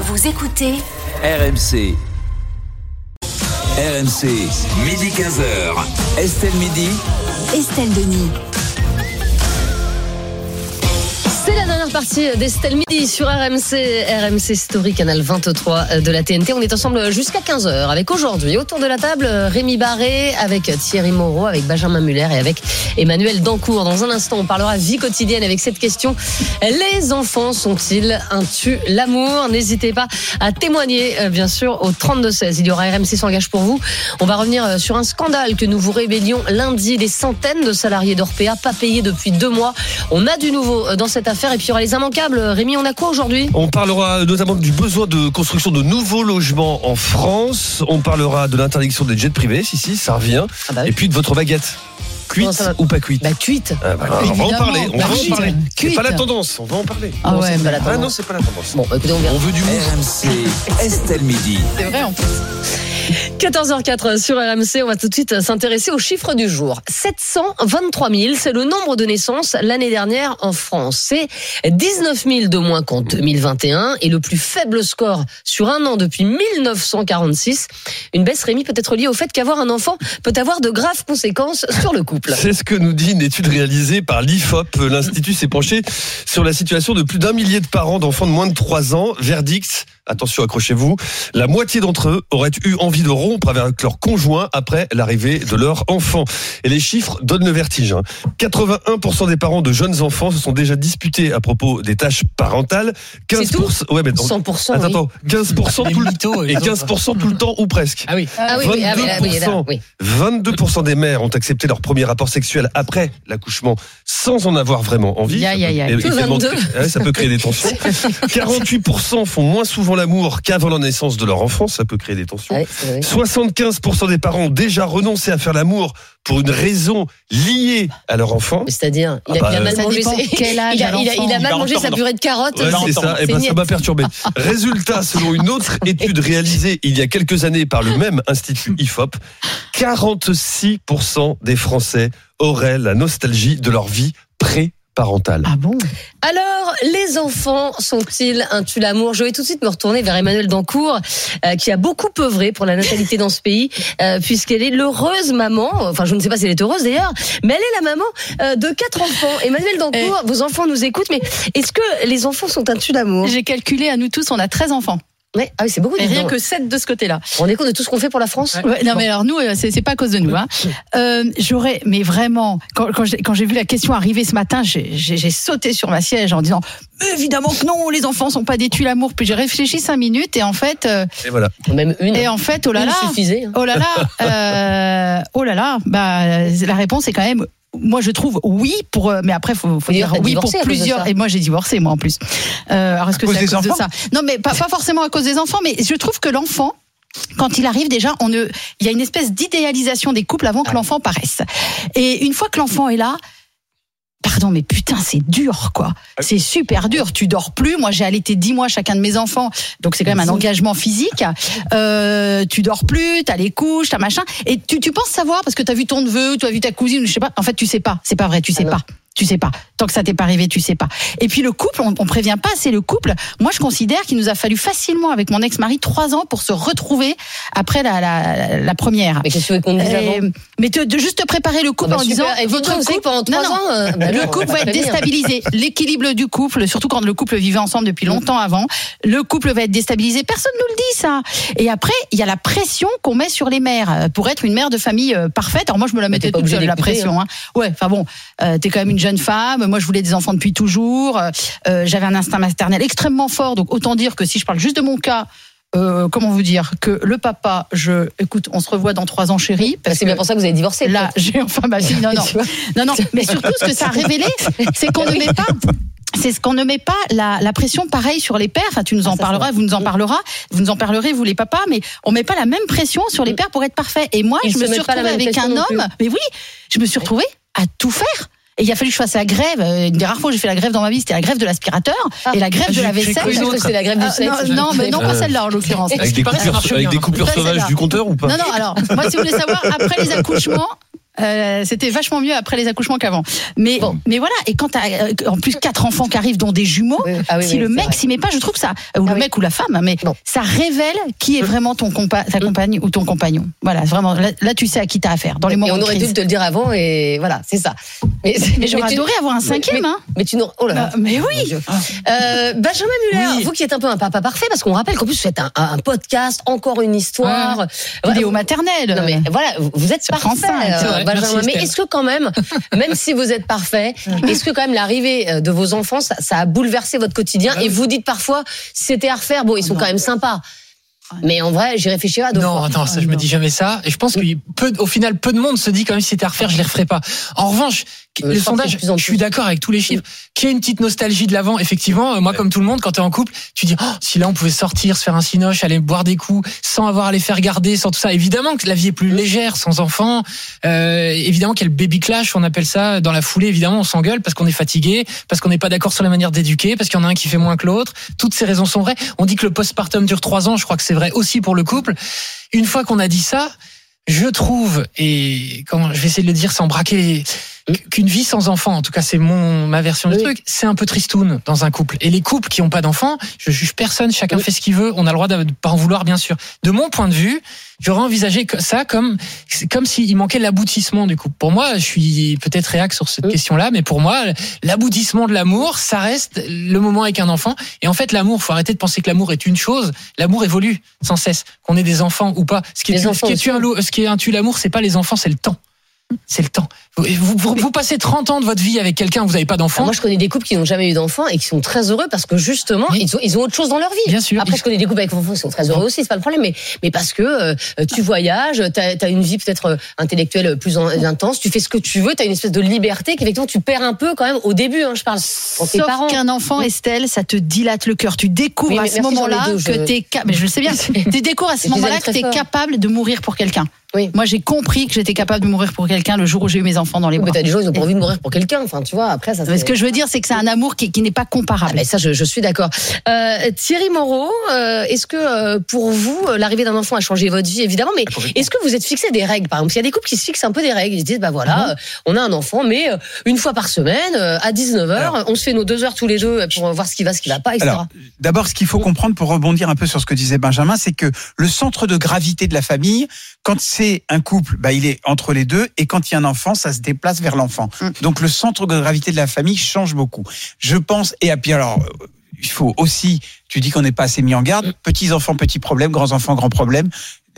Vous écoutez RMC. RMC, midi 15h. Estelle Midi. Estelle Denis. C'est la dernière partie d'Estelle Midi sur RMC Story, canal 23 de la TNT. On est ensemble jusqu'à 15h avec aujourd'hui, autour de la table, Rémi Barré, avec Thierry Moreau, avec Benjamin Muller et avec Emmanuel Dancourt. Dans un instant, on parlera vie quotidienne avec cette question. Les enfants sont-ils un tue-l'amour ? N'hésitez pas à témoigner, bien sûr, au 32-16. Il y aura RMC s'engage pour vous. On va revenir sur un scandale que nous vous révélions lundi. Des centaines de salariés d'Orpéa, pas payés depuis 2 mois. On a du nouveau dans cette affaire. Et puis il y aura les immanquables. Rémi, on a quoi aujourd'hui ? On parlera notamment du besoin de construction de nouveaux logements en France. On parlera de l'interdiction des jets privés, si, ça revient. Ah bah oui. Et puis de votre baguette. Cuite ou pas cuite ? Bah cuite. On va en parler. C'est pas la tendance. On va en parler. Ah non, ouais, c'est pas la tendance. Ah non, c'est pas la tendance. Bon, écoutez, on verra. On veut du RMC Estelle Midi. C'est vrai en plus. 14h04 sur RMC, on va tout de suite s'intéresser aux chiffres du jour. 723 000, c'est le nombre de naissances l'année dernière en France. C'est 19 000 de moins qu'en 2021 et le plus faible score sur un an depuis 1946. Une baisse, Rémi, peut être liée au fait qu'avoir un enfant peut avoir de graves conséquences sur le couple. C'est ce que nous dit une étude réalisée par l'IFOP. L'Institut s'est penché sur la situation de plus d'1 millier de parents d'enfants de moins de 3 ans. Verdict, attention, accrochez-vous, la moitié d'entre eux auraient eu envie de rompre avec leur conjoint après l'arrivée de leur enfant. Et les chiffres donnent le vertige. 81% des parents de jeunes enfants se sont déjà disputés à propos des tâches parentales. 15%, c'est tout ? Ouais, mais 100%. Attends, 15% tout le temps. Et 15% tout le temps ou presque. Ah oui. 22% des mères ont accepté leur premier rapport sexuel après l'accouchement sans en avoir vraiment envie. Ça peut créer des tensions. 48% font moins souvent l'amour qu'avant la naissance de leur enfant, ça peut créer des tensions. Ouais, 75% des parents ont déjà renoncé à faire l'amour pour une raison liée à leur enfant. Mais c'est-à-dire, il a mal mangé sa purée de carottes. Ouais, c'est ça, et ben ça m'a perturbé. Résultat, selon une autre étude réalisée il y a quelques années par le même institut IFOP, 46% des Français auraient la nostalgie de leur vie pré parentale. Ah bon ? Alors, les enfants sont-ils un tue-l'amour ? Je vais tout de suite me retourner vers Emmanuel Dancourt, qui a beaucoup œuvré pour la natalité dans ce pays, puisqu'elle est l'heureuse maman, enfin je ne sais pas si elle est heureuse d'ailleurs, mais elle est la maman de 4 enfants. Emmanuel Dancourt, vos enfants nous écoutent, mais est-ce que les enfants sont un tue-l'amour ? J'ai calculé, à nous tous, on a 13 enfants. Ouais. Ah oui, c'est beaucoup. Mais rien que 7 de ce côté-là. On est compte de tout ce qu'on fait pour la France. Ouais, non, mais alors nous, c'est pas à cause de nous. Hein. J'aurais, mais vraiment, quand j'ai vu la question arriver ce matin, j'ai sauté sur ma siège en disant évidemment que non, les enfants sont pas des tue-l'amour. Puis j'ai réfléchi 5 minutes et en fait, et voilà. Même une. Et en fait, bah la réponse est quand même. Moi, je trouve oui pour, mais après, faut dire oui pour plusieurs. Et moi, j'ai divorcé, moi, en plus. Alors, est-ce que c'est à cause de ça ? Non, mais pas forcément à cause des enfants, mais je trouve que l'enfant, quand il arrive déjà, il y a une espèce d'idéalisation des couples avant que l'enfant paraisse. Et une fois que l'enfant est là, pardon, mais putain, c'est dur, quoi. C'est super dur. Tu dors plus. Moi, j'ai allaité 10 mois chacun de mes enfants. Donc, c'est quand même un engagement physique. Tu dors plus, t'as les couches, t'as machin. Et tu penses savoir parce que t'as vu ton neveu, tu as vu ta cousine, je sais pas. En fait, tu sais pas. C'est pas vrai, tu sais pas. Tu sais pas. Tant que ça t'est pas arrivé, tu sais pas. Et puis le couple, on prévient pas, c'est le couple. Moi, je considère qu'il nous a fallu facilement, avec mon ex-mari, 3 ans pour se retrouver après la première. Mais qu'est-ce qu'on disait avant ? Mais juste te préparer le couple en disant, votre couple pendant 3 ans, le couple va être déstabilisé. L'équilibre du couple, surtout quand le couple vivait ensemble depuis longtemps avant, le couple va être déstabilisé. Personne nous le dit, ça. Et après, il y a la pression qu'on met sur les mères pour être une mère de famille parfaite. Alors moi, je me la mettais toute seule, la pression. Hein. Ouais, enfin bon, t'es quand même une jeune femme, moi je voulais des enfants depuis toujours, j'avais un instinct maternel extrêmement fort, donc autant dire que si je parle juste de mon cas, comment vous dire, que le papa, écoute, on se revoit dans 3 ans, chérie. Parce que c'est bien pour ça que vous avez divorcé. Là, j'ai enfin ma fille. Non, mais surtout ce que ça a révélé, c'est qu'on ne met pas. c'est ce qu'on ne met pas la pression pareille sur les pères. Enfin, tu nous en parleras, vous nous en parlerez, vous les papas, mais on met pas la même pression sur les pères pour être parfait. Et moi, je me suis retrouvée avec un homme, mais oui, je me suis retrouvée à tout faire. Et il a fallu que je fasse la grève. Une des rares fois où j'ai fait la grève dans ma vie, c'était la grève de l'aspirateur et la grève de la vaisselle. C'est la grève du sexe. Non, pas celle-là en l'occurrence. Avec des coupures sauvages du compteur ou pas ? Non, alors, moi, si vous voulez savoir, après les accouchements, c'était vachement mieux après les accouchements qu'avant. Mais bon. Mais voilà, et quand t'as en plus 4 enfants qui arrivent dont des jumeaux, le mec s'y met pas, je trouve que ça mec ou la femme, mais non. Ça révèle qui est vraiment ton ta compagne ou ton compagnon. Voilà, vraiment là tu sais à qui t'as affaire dans les moments de crise. Et on aurait dû te le dire avant et voilà, c'est ça. Mais j'aurais adoré avoir un 5e hein. Mais tu n'aurais mais oui. Benjamin Muller, vous qui êtes un peu un papa parfait parce qu'on rappelle qu'en plus vous êtes un podcast, encore une histoire, vidéo maternelle. Non mais voilà, vous êtes parfait. Benjamin, mais est-ce que quand même si vous êtes parfait, est-ce que quand même l'arrivée de vos enfants, ça a bouleversé votre quotidien et vous dites parfois, c'était à refaire, bon, ils sont quand même sympas. Mais en vrai, j'y réfléchirai à d'autres fois. Attends, ça, je me dis jamais ça. Et je pense qu'au final, peu de monde se dit quand même si c'était à refaire, je les referais pas. En revanche, le sondage, je suis d'accord avec tous les chiffres. Qu'il y ait une petite nostalgie de l'avant, effectivement, moi, comme tout le monde, quand t'es en couple, tu dis, si là on pouvait sortir, se faire un cinoche, aller boire des coups, sans avoir à les faire garder, sans tout ça. Évidemment que la vie est plus légère, sans enfant. Évidemment qu'il y a le baby clash, on appelle ça, dans la foulée, évidemment, on s'engueule parce qu'on est fatigué, parce qu'on n'est pas d'accord sur la manière d'éduquer, parce qu'il y en a un qui fait moins que l'autre. Toutes ces raisons sont vraies. On dit que le postpartum dure 3 ans, je crois que c'est vrai aussi pour le couple. Une fois qu'on a dit ça, je trouve, et quand je vais essayer de le dire sans braquer, qu'une vie sans enfant, en tout cas c'est ma version du truc, c'est un peu tristoun dans un couple. Et les couples qui n'ont pas d'enfants, je juge personne, chacun fait ce qu'il veut, on a le droit de ne pas en vouloir bien sûr. De mon point de vue, j'aurais envisagé ça comme s'il manquait l'aboutissement du couple. Pour moi, je suis peut-être réac sur cette question-là, mais pour moi, l'aboutissement de l'amour, ça reste le moment avec un enfant. Et en fait, l'amour, faut arrêter de penser que l'amour est une chose. L'amour évolue sans cesse, qu'on ait des enfants ou pas. Ce qui tue l'amour, c'est pas les enfants, c'est le temps. C'est le temps. Vous passez 30 ans de votre vie avec quelqu'un, vous n'avez pas d'enfant. Moi, je connais des couples qui n'ont jamais eu d'enfants et qui sont très heureux parce que justement, ils ont autre chose dans leur vie. Bien sûr. Après, je connais des couples avec enfants qui sont très heureux aussi, c'est pas le problème. Mais parce que tu voyages, t'as une vie peut-être intellectuelle plus intense, tu fais ce que tu veux, t'as une espèce de liberté qu'effectivement tu perds un peu quand même au début. Je parle. Sauf qu'un enfant, Estelle, ça te dilate le cœur. Tu découvres à ce moment-là que t'es. Mais je le sais bien. Tu découvres à ce moment-là que t'es capable de mourir pour quelqu'un. Oui. Moi, j'ai compris que j'étais capable de mourir pour quelqu'un le jour où j'ai eu mes enfants dans les bras. Mais t'as des gens, ils ont pas envie de mourir pour quelqu'un. Enfin, tu vois, après, ça. Mais ce que je veux dire, c'est que c'est un amour qui n'est pas comparable. Mais ça, je suis d'accord. Thierry Moreau, est-ce que pour vous, l'arrivée d'un enfant a changé votre vie, évidemment, mais est-ce que vous êtes fixé des règles, par exemple? S'il y a des couples qui se fixent un peu des règles, ils se disent, on a un enfant, mais une fois par semaine, à 19h, on se fait nos 2 heures tous les deux pour voir ce qui va pas, etc. Alors, d'abord, ce qu'il faut comprendre pour rebondir un peu sur ce que disait Benjamin, c'est que le centre de gravité de la famille, quand c'est un couple, il est entre les deux, et quand il y a un enfant, ça se déplace vers l'enfant. Donc le centre de gravité de la famille change beaucoup. Je pense, et puis alors, il faut aussi, tu dis qu'on n'est pas assez mis en garde, petits enfants, petits problèmes, grands enfants, grands problèmes.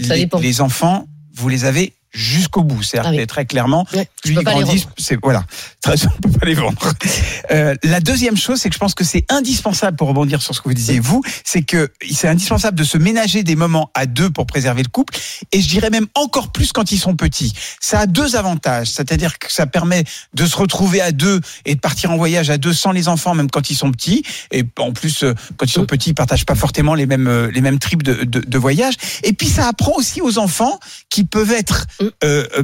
Ça dépend. Les enfants, vous les avez jusqu'au bout. C'est-à-dire que très clairement, plus ils grandissent, on peut pas les vendre. La deuxième chose, c'est que je pense que c'est indispensable, pour rebondir sur ce que vous disiez vous, c'est que c'est indispensable de se ménager des moments à deux pour préserver le couple, et je dirais même encore plus quand ils sont petits. Ça a 2 avantages, c'est-à-dire que ça permet de se retrouver à deux et de partir en voyage à deux sans les enfants, même quand ils sont petits, et en plus, quand ils sont petits, ils partagent pas forcément les mêmes trips de voyage, et puis ça apprend aussi aux enfants qui peuvent être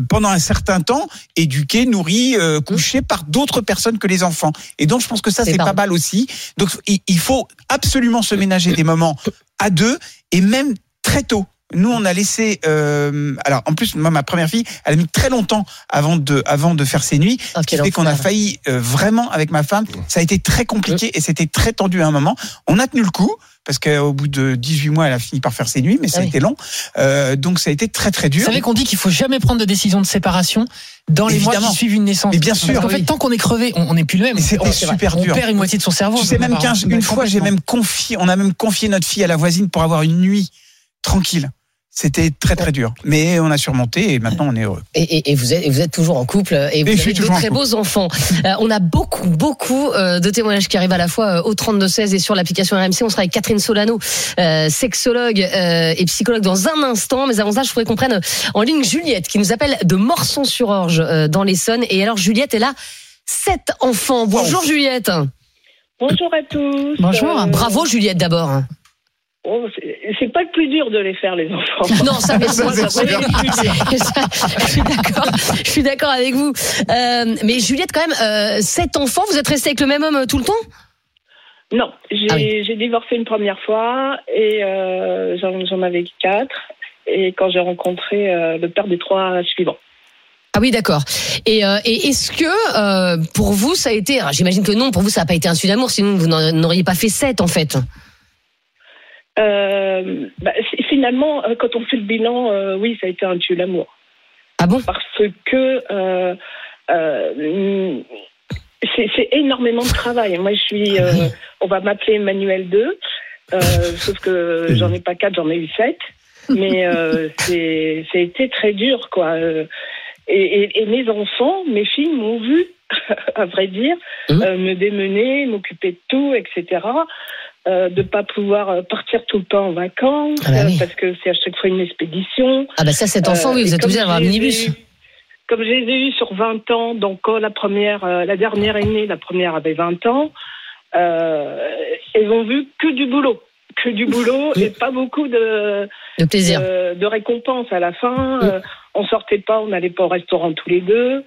pendant un certain temps, éduqués, nourris, couchés par d'autres personnes que les enfants. Et donc, je pense que ça, c'est pas mal aussi. Donc, il faut absolument se ménager des moments à deux, et même très tôt. Nous, on a laissé. Alors, en plus, moi, ma première fille, elle a mis très longtemps avant de faire ses nuits. Dès qu'on a failli vraiment avec ma femme, ça a été très compliqué et c'était très tendu à un moment. On a tenu le coup. Parce qu'au bout de 18 mois, elle a fini par faire ses nuits, mais ça a été long. Donc, ça a été très, très dur. Vous savez qu'on dit qu'il faut jamais prendre de décision de séparation dans les mois qui suivent une naissance. Mais bien sûr. Parce qu'en fait, tant qu'on est crevé, on n'est plus le même. C'était super dur. On perd une moitié de son cerveau. Tu sais, même qu'une fois, on a même confié notre fille à la voisine pour avoir une nuit tranquille. C'était très très dur, mais on a surmonté et maintenant on est heureux. Et vous êtes toujours en couple et vous avez de très beaux enfants. On a beaucoup de témoignages qui arrivent à la fois au 32-16 et sur l'application RMC. On sera avec Catherine Solano, sexologue et psychologue dans un instant. Mais avant ça, je voudrais qu'on prenne en ligne Juliette qui nous appelle de Morson-sur-Orge dans l'Essonne. Et alors Juliette, elle a 7 enfants. Bonjour Juliette. Bonjour à tous. Bonjour, bravo Juliette d'abord. Oh, c'est pas le plus dur de les faire, les enfants. Non, ça m'est Je suis d'accord avec vous. Mais Juliette, quand même, 7 enfants, vous êtes restée avec le même homme tout le temps ? Non, j'ai divorcé une première fois et j'en avais 4. Et quand j'ai rencontré le père des 3 suivants. Ah oui, d'accord. Et est-ce que pour vous, ça a été... Alors, j'imagine que non, pour vous, ça n'a pas été un sujet d'amour, sinon vous n'auriez pas fait 7, en fait. Finalement, quand on fait le bilan, oui, ça a été un tue l'amour. Ah bon ? Parce que c'est énormément de travail. Moi, je suis. On va m'appeler Emmanuel 2, sauf que j'en ai pas 4, j'en ai eu 7. Mais ça a été très dur, quoi. Et mes enfants, mes filles m'ont vu, à vrai dire, me démener, m'occuper de tout, etc. De pas pouvoir partir tout le temps en vacances, parce que c'est à chaque fois une expédition. Ah bah ça, cet enfant, oui, vous êtes obligé d'avoir un minibus. Comme je les ai eus sur 20 ans, donc quand la dernière est née, la première avait 20 ans, ils ont vu que du boulot et pas beaucoup de plaisir, de récompense à la fin. On sortait pas, on n'allait pas au restaurant tous les deux.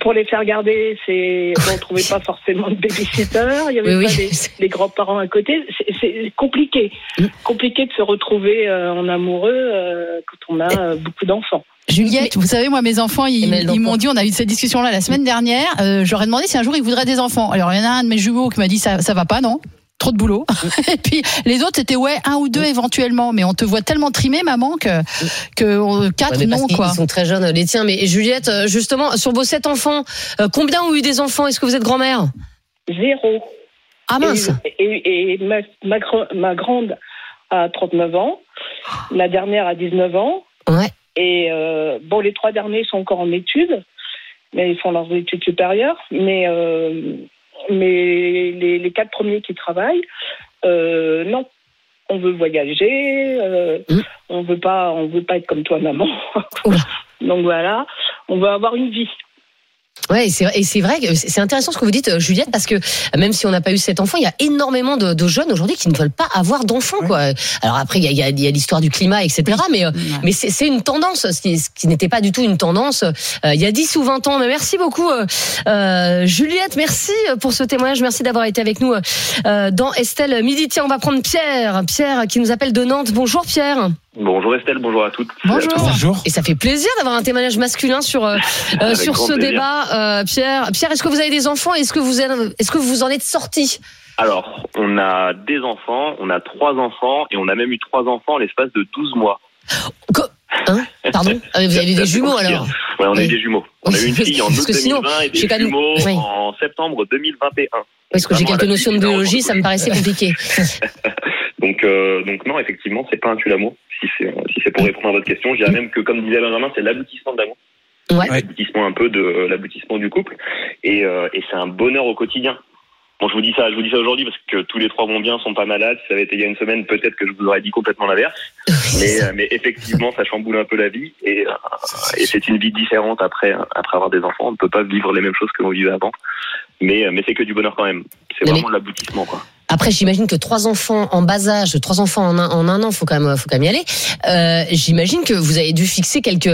Pour les faire garder, on trouvait pas forcément de babysitter. Il y avait des grands-parents à côté. C'est compliqué, de se retrouver en amoureux quand on a beaucoup d'enfants. Juliette, vous savez, moi, mes enfants, ils m'ont dit, on a eu cette discussion-là la semaine dernière. J'aurais demandé si un jour ils voudraient des enfants. Alors il y en a un de mes jumeaux qui m'a dit ça va pas, non ? Trop de boulot. Et puis les autres c'était un ou deux éventuellement, mais on te voit tellement trimée maman que 4 non quoi. Ils sont très jeunes les tiens. Mais Juliette, justement sur vos 7 enfants, combien ont eu des enfants ? Est-ce que vous êtes grand-mère ? 0. Ah mince. Et ma grande a 39 ans, la dernière a 19 ans. Ouais. Et les 3 derniers sont encore en études, mais ils font leurs études supérieures, mais les 4 premiers qui travaillent, non, on veut voyager, on veut pas être comme toi maman. Donc voilà, on veut avoir une vie. Ouais, c'est vrai, c'est intéressant ce que vous dites, Juliette, parce que même si on n'a pas eu 7 enfants, il y a énormément de jeunes aujourd'hui qui ne veulent pas avoir d'enfants, quoi. Alors après, il y a l'histoire du climat, etc. Mais c'est une tendance, ce qui n'était pas du tout une tendance il y a 10 ou 20 ans. Mais merci beaucoup, Juliette, merci pour ce témoignage, merci d'avoir été avec nous dans Estelle Midi. Tiens, on va prendre Pierre qui nous appelle de Nantes. Bonjour Pierre. Bonjour Estelle, bonjour à toutes. Bonjour. Et ça fait plaisir d'avoir un témoignage masculin sur ce débat. Pierre, est-ce que vous avez des enfants et est-ce que vous en êtes sorti ? Alors, on a des enfants, on a 3 enfants et on a même eu 3 enfants en l'espace de 12 mois. Pardon ? Vous avez eu des jumeaux alors ? Ouais, on a eu des jumeaux. On a eu une fille en août 2020 et des jumeaux en septembre 2021. Parce que j'ai quelques notions de biologie, ça me paraissait compliqué. Donc non, effectivement, c'est pas un tue l'amour. Si c'est pour répondre à votre question, je dirais même que, comme disait Benjamin, c'est l'aboutissement de l'amour. Ouais. L'aboutissement du couple. Et c'est un bonheur au quotidien. Bon, je vous dis ça aujourd'hui parce que tous les 3 vont bien, sont pas malades. Si ça avait été il y a une semaine, peut-être que je vous aurais dit complètement l'inverse. Mais effectivement, ça chamboule un peu la vie et c'est une vie différente après avoir des enfants. On ne peut pas vivre les mêmes choses que l'on vivait avant. Mais c'est que du bonheur quand même. C'est vraiment l'aboutissement, quoi. Après, j'imagine que 3 enfants en bas âge, 3 enfants en un an, faut quand même y aller. J'imagine que vous avez dû fixer quelques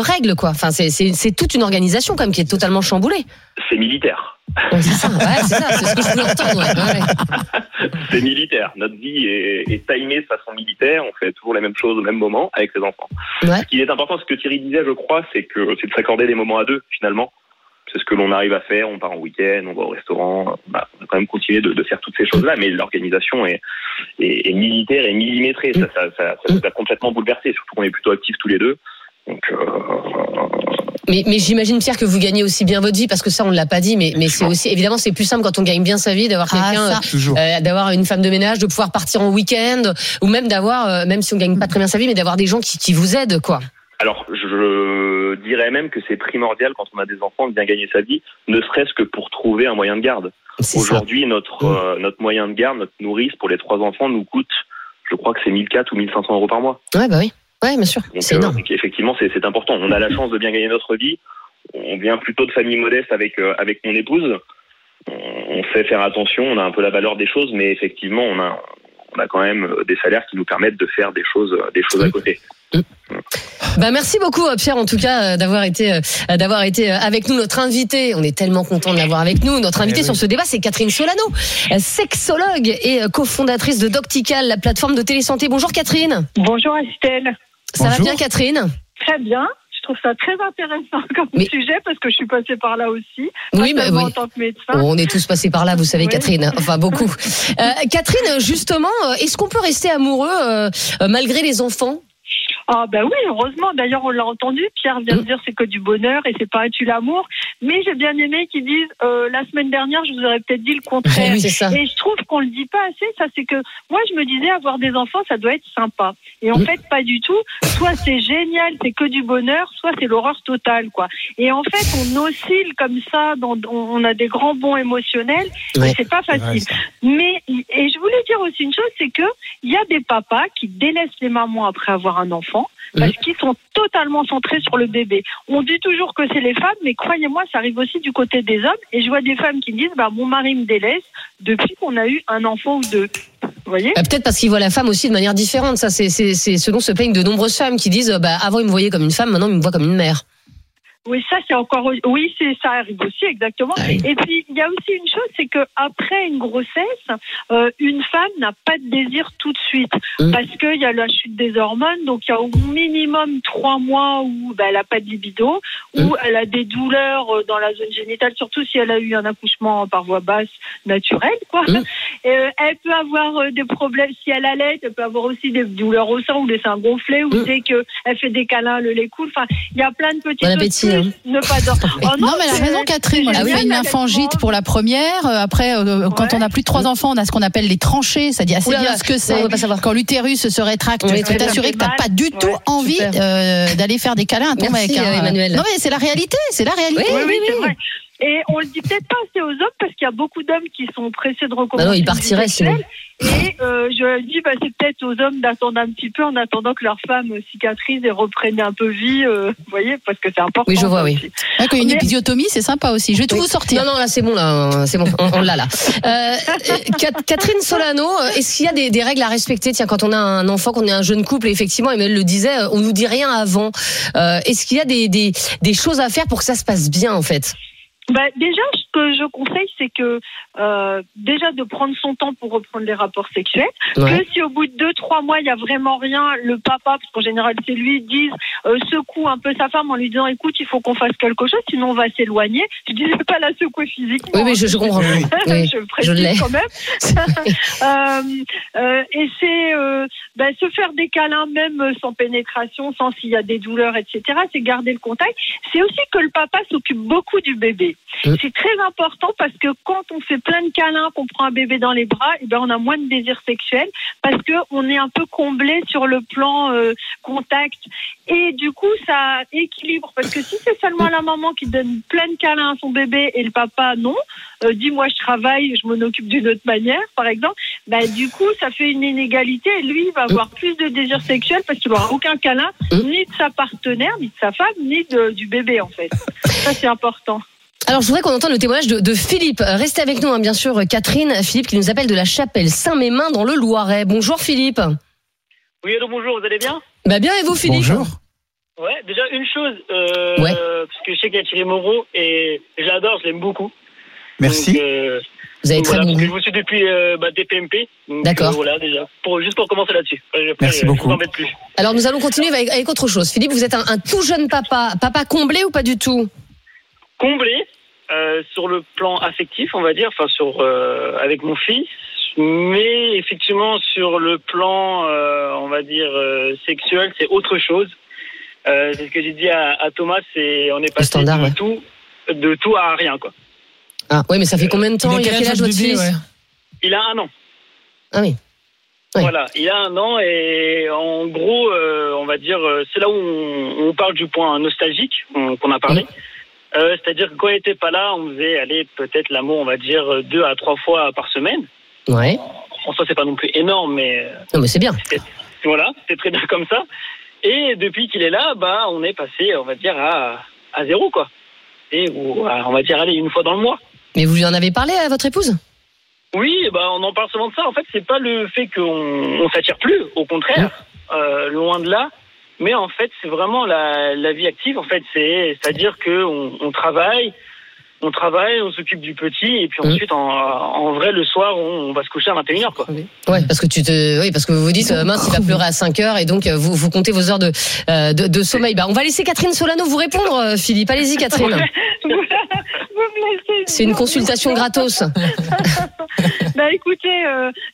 règles, quoi. Enfin, c'est toute une organisation quand même qui est totalement chamboulée. C'est militaire. Ouais, c'est ça, c'est ce que je voulais entendre. Ouais. C'est militaire. Notre vie est timée de façon militaire. On fait toujours les mêmes choses au même moment avec ses enfants. Ouais. Ce qui est important, ce que Thierry disait, je crois, c'est de s'accorder des moments à deux finalement. C'est ce que l'on arrive à faire, on part en week-end, on va au restaurant, on va quand même continuer de faire toutes ces choses-là, mais l'organisation est militaire et millimétrée, ça nous a complètement bouleversé, surtout qu'on est plutôt actifs tous les deux. Donc, Mais j'imagine Pierre que vous gagnez aussi bien votre vie parce que ça on l'a pas dit, mais c'est aussi évidemment c'est plus simple quand on gagne bien sa vie d'avoir quelqu'un, d'avoir une femme de ménage, de pouvoir partir en week-end ou même d'avoir, même si on gagne pas très bien sa vie, mais d'avoir des gens qui vous aident, quoi. Alors, je dirais même que c'est primordial quand on a des enfants de bien gagner sa vie, ne serait-ce que pour trouver un moyen de garde. C'est aujourd'hui, ça. Notre moyen de garde, notre nourrice pour les 3 enfants nous coûte, je crois que c'est 1 400 ou 1 500 euros par mois. Ouais, bah oui. Ouais, bien sûr. Donc, c'est énorme. Donc, effectivement, c'est important. On a la chance de bien gagner notre vie. On vient plutôt de famille modeste avec mon épouse. on fait faire attention, on a un peu la valeur des choses, mais effectivement, on a quand même des salaires qui nous permettent de faire des choses à côté. Bah merci beaucoup Pierre en tout cas d'avoir été avec nous, notre invité. On est tellement content de l'avoir avec nous. Notre invité sur ce débat, c'est Catherine Solano, sexologue et cofondatrice de Doctical, la plateforme de télésanté. Bonjour Catherine. Bonjour Estelle. Ça va bien Catherine? Très bien. Je trouve ça très intéressant comme sujet parce que je suis passée par là aussi. Oui, bah oui. En tant que médecin. On est tous passés par là, vous savez, oui. Catherine. Enfin, beaucoup. Catherine, justement, est-ce qu'on peut rester amoureux malgré les enfants ? Ah ben oui, heureusement. D'ailleurs, on l'a entendu. Pierre vient de dire c'est que du bonheur et c'est pas tu l'amour. Mais j'ai bien aimé qu'ils disent la semaine dernière, je vous aurais peut-être dit le contraire. Oui, c'est ça. Et je trouve qu'on le dit pas assez. Ça, c'est que moi, je me disais avoir des enfants, ça doit être sympa. Et en fait, pas du tout. Soit c'est génial, c'est que du bonheur, soit c'est l'horreur totale, quoi. Et en fait, on oscille comme ça. On a des grands bonds émotionnels. Ouais. Et c'est pas facile. Ouais, et je voulais dire aussi une chose, c'est que il y a des papas qui délaissent les mamans après avoir un enfant. Parce qu'ils sont totalement centrés sur le bébé. On dit toujours que c'est les femmes, mais croyez-moi, ça arrive aussi du côté des hommes. Et je vois des femmes qui disent « mon mari me délaisse depuis qu'on a eu un enfant ou deux ». Vous voyez ? Peut-être parce qu'ils voient la femme aussi de manière différente. Ça, c'est ce dont se plaignent de nombreuses femmes qui disent « avant, ils me voyaient comme une femme, maintenant, ils me voient comme une mère ». Oui, ça c'est encore. Oui, ça arrive aussi, exactement. Ah oui. Et puis il y a aussi une chose, c'est que après une grossesse, une femme n'a pas de désir tout de suite parce que il y a la chute des hormones, donc il y a au minimum 3 mois où elle a pas de libido, où elle a des douleurs dans la zone génitale, surtout si elle a eu un accouchement par voie basse naturelle, quoi. Elle peut avoir des problèmes si elle allait, elle peut avoir aussi des douleurs au sein ou des seins gonflés ou dès que elle fait des câlins, le lait coule. Enfin, il y a plein de petites choses. Ne pas non, mais elle a raison Catherine, on a une infangite pour la première, après quand on a plus de 3 enfants, on a ce qu'on appelle les tranchées, c'est-à-dire c'est bien ce que c'est. On pas savoir. Quand l'utérus se rétracte, tu peux t'assurer que tu n'as pas du tout envie d'aller faire des câlins à ton mec. Emmanuel. Non mais c'est la réalité. Oui, c'est vrai. Et on le dit peut-être pas assez aux hommes parce qu'il y a beaucoup d'hommes qui sont pressés de recommencer. Ils partiraient sinon. Et je dis c'est peut-être aux hommes d'attendre un petit peu en attendant que leur femme cicatrise et reprenne un peu vie, vous voyez, parce que c'est important. Oui, je vois, oui. Là, quand il y a une épisiotomie, c'est sympa aussi. Je vais tout vous sortir. Non, là c'est bon, on l'a là. Catherine Solano, est-ce qu'il y a des règles à respecter? Tiens, quand on a un enfant, qu'on est un jeune couple, et effectivement, Emmanuel le disait, on nous dit rien avant. Est-ce qu'il y a des choses à faire pour que ça se passe bien, en fait? Déjà, ce que je conseille, c'est que déjà de prendre son temps pour reprendre les rapports sexuels. Ouais. Que si au bout de 2-3 mois, il n'y a vraiment rien, le papa, parce qu'en général c'est lui, dise secoue un peu sa femme en lui disant écoute, il faut qu'on fasse quelque chose, sinon on va s'éloigner. Je ne disais pas la secouer physiquement. Oui, mais je comprends. Oui, je précise quand même. Et c'est se faire des câlins même sans pénétration, sans s'il y a des douleurs, etc. C'est garder le contact. C'est aussi que le papa s'occupe beaucoup du bébé. C'est très important parce que quand on fait plein de câlins, qu'on prend un bébé dans les bras, on a moins de désir sexuel parce qu'on est un peu comblé sur le plan contact. Et du coup, ça équilibre. Parce que si c'est seulement la maman qui donne plein de câlins à son bébé et le papa, non, dis-moi, je travaille, je m'en occupe d'une autre manière, par exemple, du coup, ça fait une inégalité. Et lui, il va avoir plus de désir sexuel parce qu'il n'aura aucun câlin, ni de sa partenaire, ni de sa femme, ni du bébé, en fait. Ça, c'est important. Alors, je voudrais qu'on entende le témoignage de Philippe. Restez avec nous, bien sûr, Catherine. Philippe qui nous appelle de la chapelle Saint-Mémin dans le Loiret. Bonjour, Philippe. Oui, allô, bonjour, vous allez bien ? Bien, et vous, Philippe ? Bonjour. Ouais, déjà, une chose, parce que je sais qu'il y a Thierry Moreau, et j'adore, je l'aime beaucoup. Merci. Donc, vous avez très bon goût. Je vous suis depuis DPMP. Donc, d'accord. Voilà, déjà. Juste pour commencer là-dessus. Merci beaucoup. Je plus. Alors, nous allons continuer avec autre chose. Philippe, vous êtes un tout jeune papa. Papa comblé ou pas du tout ? Comblé. Sur le plan affectif, on va dire, avec mon fils, mais effectivement sur le plan, on va dire, sexuel, c'est autre chose. C'est ce que j'ai dit à Thomas, c'est on est passé de tout à rien, quoi. Ah oui, mais ça fait combien de temps? Il a quel âge votre fils? Il a 1 an. Ah oui. Oui. Voilà, il a 1 an et en gros, on va dire, c'est là où on parle du point nostalgique qu'on a parlé. C'est-à-dire que quand il n'était pas là, on faisait peut-être l'amour, on va dire, 2 à 3 fois par semaine. Ouais. En soi, c'est pas non plus énorme, mais... Non, mais c'est bien. Voilà, c'est très bien comme ça. Et depuis qu'il est là, on est passé, on va dire, à zéro, quoi. Et on va dire, 1 fois dans le mois. Mais vous lui en avez parlé à votre épouse ? Oui, bah on en parle souvent de ça. En fait, c'est pas le fait qu'on s'attire plus, au contraire, loin de là. Mais en fait, c'est vraiment la vie active. En fait, c'est-à-dire que on travaille, on s'occupe du petit, et puis ensuite, en vrai, le soir, on va se coucher à 21h, quoi. Ouais, parce que vous vous dites, mince, il va pleurer à 5h, et donc vous comptez vos heures de sommeil. Bah, on va laisser Catherine Solano vous répondre, Philippe. Allez-y, Catherine. C'est une consultation gratos. Bah écoutez,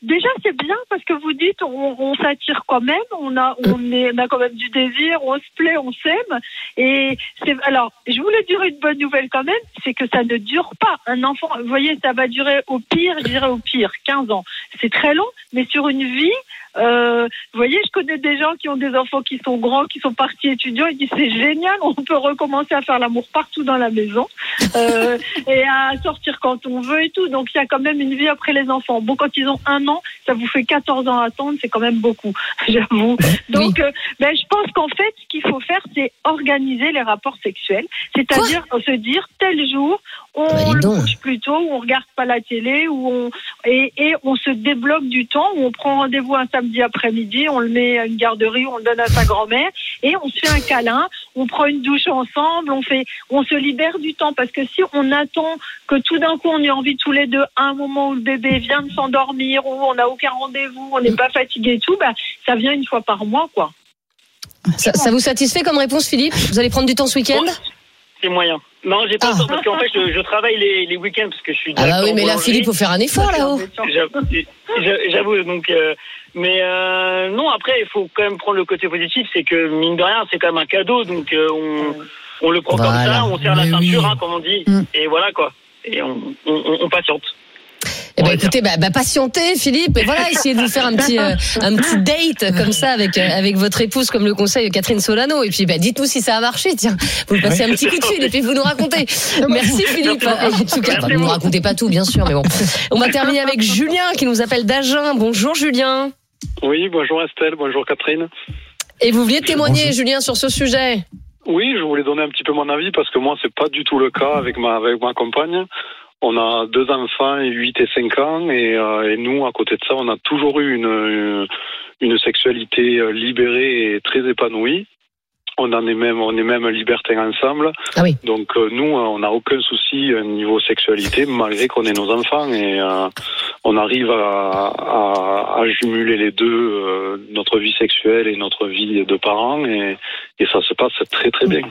déjà c'est bien parce que vous dites on s'attire quand même, on a quand même du désir, on se plaît, on s'aime. Et alors je voulais dire une bonne nouvelle quand même, c'est que ça ne dure pas. Un enfant, vous voyez, ça va durer au pire 15 ans. C'est très long, mais sur une vie. Vous voyez, je connais des gens qui ont des enfants qui sont grands, qui sont partis étudiants, ils disent c'est génial, on peut recommencer à faire l'amour partout dans la maison et à sortir quand on veut et tout, donc il y a quand même une vie après les enfants. Bon, quand ils ont 1 an, ça vous fait 14 ans à attendre, c'est quand même beaucoup, j'avoue. Donc je pense qu'en fait ce qu'il faut faire, c'est organiser les rapports sexuels, c'est-à-dire se dire tel jour on le couche plus tôt, on regarde pas la télé, et on se débloque du temps, où on prend rendez-vous un samedi après-midi, on le met à une garderie, on le donne à sa grand-mère, et on se fait un câlin, on prend une douche ensemble, on se libère du temps, parce que si on attend que tout d'un coup on ait envie tous les deux, à un moment où le bébé vient de s'endormir, ou on n'a aucun rendez-vous, on n'est pas fatigué et tout, ça vient une fois par mois, quoi. Ça vous satisfait comme réponse, Philippe ? Vous allez prendre du temps ce week-end ? C'est moyen. Non, j'ai pas le temps, parce qu'en fait, je travaille les week-ends, parce que je suis... Ah oui, mais là, Philippe, faut faire un effort, là-haut. J'avoue, donc... Mais non, après, il faut quand même prendre le côté positif, c'est que, mine de rien, c'est quand même un cadeau, donc on le prend comme ça, on serre la ceinture, hein, comme on dit, et voilà, quoi. Et on patiente. Eh ben écoutez, patientez, Philippe, et voilà, essayez de vous faire un petit date comme ça avec votre épouse, comme le conseille Catherine Solano, et puis dites-nous si ça a marché. Tiens, vous passez un petit coup de fil et puis vous nous racontez. Merci Philippe. En tout cas, vous nous racontez pas tout, bien sûr, mais bon. On va terminer avec Julien qui nous appelle d'Agen. Bonjour Julien. Oui, bonjour Estelle, bonjour Catherine. Et vous vouliez témoigner, bonjour, Julien, sur ce sujet. Oui, je voulais donner un petit peu mon avis parce que moi, c'est pas du tout le cas avec ma compagne. On a 2 enfants, 8 et 5 ans, et nous, à côté de ça, on a toujours eu une sexualité libérée et très épanouie. On est même libertins ensemble. Ah oui. Donc nous, on n'a aucun souci niveau sexualité, malgré qu'on ait nos enfants, et on arrive à jumeler les deux, notre vie sexuelle et notre vie de parents, et ça se passe très très bien.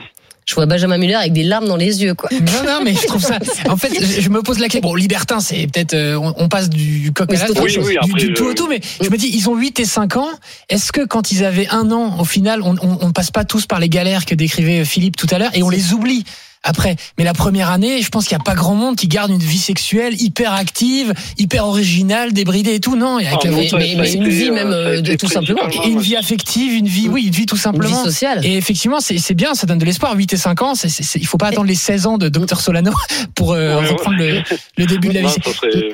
Je vois Benjamin Muller avec des larmes dans les yeux, quoi. Non, mais je trouve ça. En fait, je me pose la question. Bon, libertin, c'est peut-être. On passe du coq à l'âne, du tout au tout, mais je me dis, ils ont 8 et 5 ans. Est-ce que quand ils avaient 1 an, au final, on ne passe pas tous par les galères que décrivait Philippe tout à l'heure et on les oublie après? Mais la première année, je pense qu'il n'y a pas grand monde qui garde une vie sexuelle hyper active, hyper originale, débridée et tout. Non, il y a une vie même tout simplement. Et une vie affective, une vie tout simplement. Une vie sociale. Et effectivement, c'est bien, ça donne de l'espoir. 8 et 5 ans, il ne faut pas attendre les 16 ans de Dr Solano pour reprendre le début de la vie.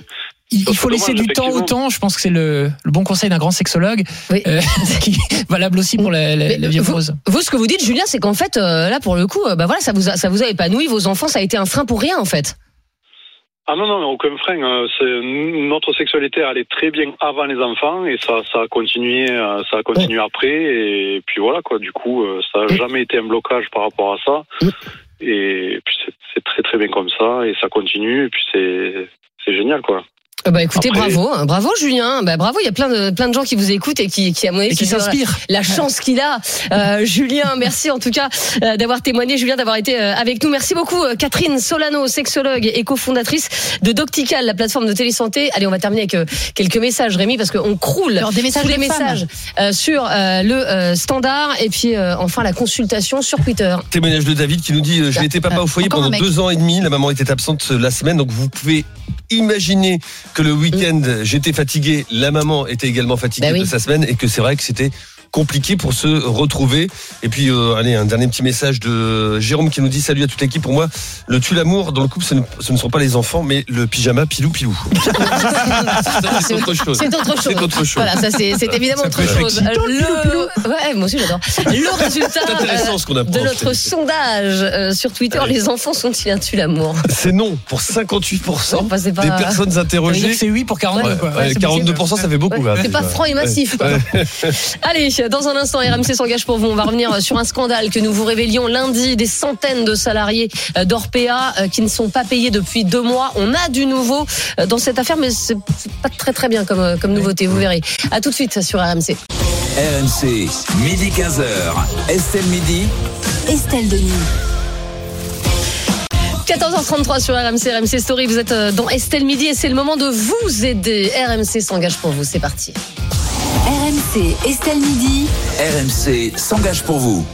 Il faut laisser du temps au temps. Je pense que c'est le bon conseil d'un grand sexologue, qui est valable aussi pour la vie amoureuse. Vous, ce que vous dites, Julien, c'est qu'en fait, là, pour le coup, ça vous a épanoui. Vos enfants, ça a été un frein pour rien, en fait. Ah non, aucun frein. Notre sexualité allait très bien avant les enfants, et ça a continué après. Et puis voilà, quoi. Du coup, ça n'a jamais été un blocage par rapport à ça. Et puis c'est très très bien comme ça, et ça continue. Et puis c'est génial, quoi. Écoutez, après... bravo Julien. Bravo, il y a plein de gens qui vous écoutent et qui s'inspirent. La chance qu'il a, Julien. Merci en tout cas d'avoir témoigné, Julien, d'avoir été avec nous. Merci beaucoup, Catherine Solano, sexologue et cofondatrice de Doctical, la plateforme de télésanté. Allez, on va terminer avec quelques messages, Rémi, parce qu'on croule tous les messages sur le standard, et puis enfin la consultation sur Twitter. Témoignage de David qui nous dit je n'étais papa au foyer pendant 2 ans et demi. La maman était absente la semaine, donc vous pouvez imaginer que le week-end, j'étais fatigué, la maman était également fatiguée de sa semaine, et que c'est vrai que c'était compliqué pour se retrouver. Et puis, allez, un dernier petit message de Jérôme qui nous dit « Salut à toute l'équipe, pour moi, le tue-l'amour dans le couple, ce ne sont pas les enfants, mais le pyjama pilou-pilou. » C'est autre chose. C'est autre chose. Voilà, ça c'est évidemment autre chose. Ouais, moi aussi j'adore. Le résultat de notre sondage sur Twitter, allez. Les enfants sont-ils un tue-l'amour ? C'est non pour 58% des personnes interrogées. C'est 8 pour 42. Ouais, quoi. Ouais, 42%, ça fait beaucoup. Ouais. Là, c'est pas franc et massif. Quoi. Ouais. Allez, dans un instant, RMC s'engage pour vous. On va revenir sur un scandale que nous vous révélions lundi. Des centaines de salariés d'Orpéa qui ne sont pas payés depuis 2 mois. On a du nouveau dans cette affaire, mais c'est pas très très bien comme nouveauté, vous verrez. À tout de suite sur RMC. RMC, midi 15h. Estelle Midi. Estelle Denis. 14h33 sur RMC Story. Vous êtes dans Estelle Midi et c'est le moment de vous aider. RMC s'engage pour vous. C'est parti. RMC Estelle Midi. RMC s'engage pour vous.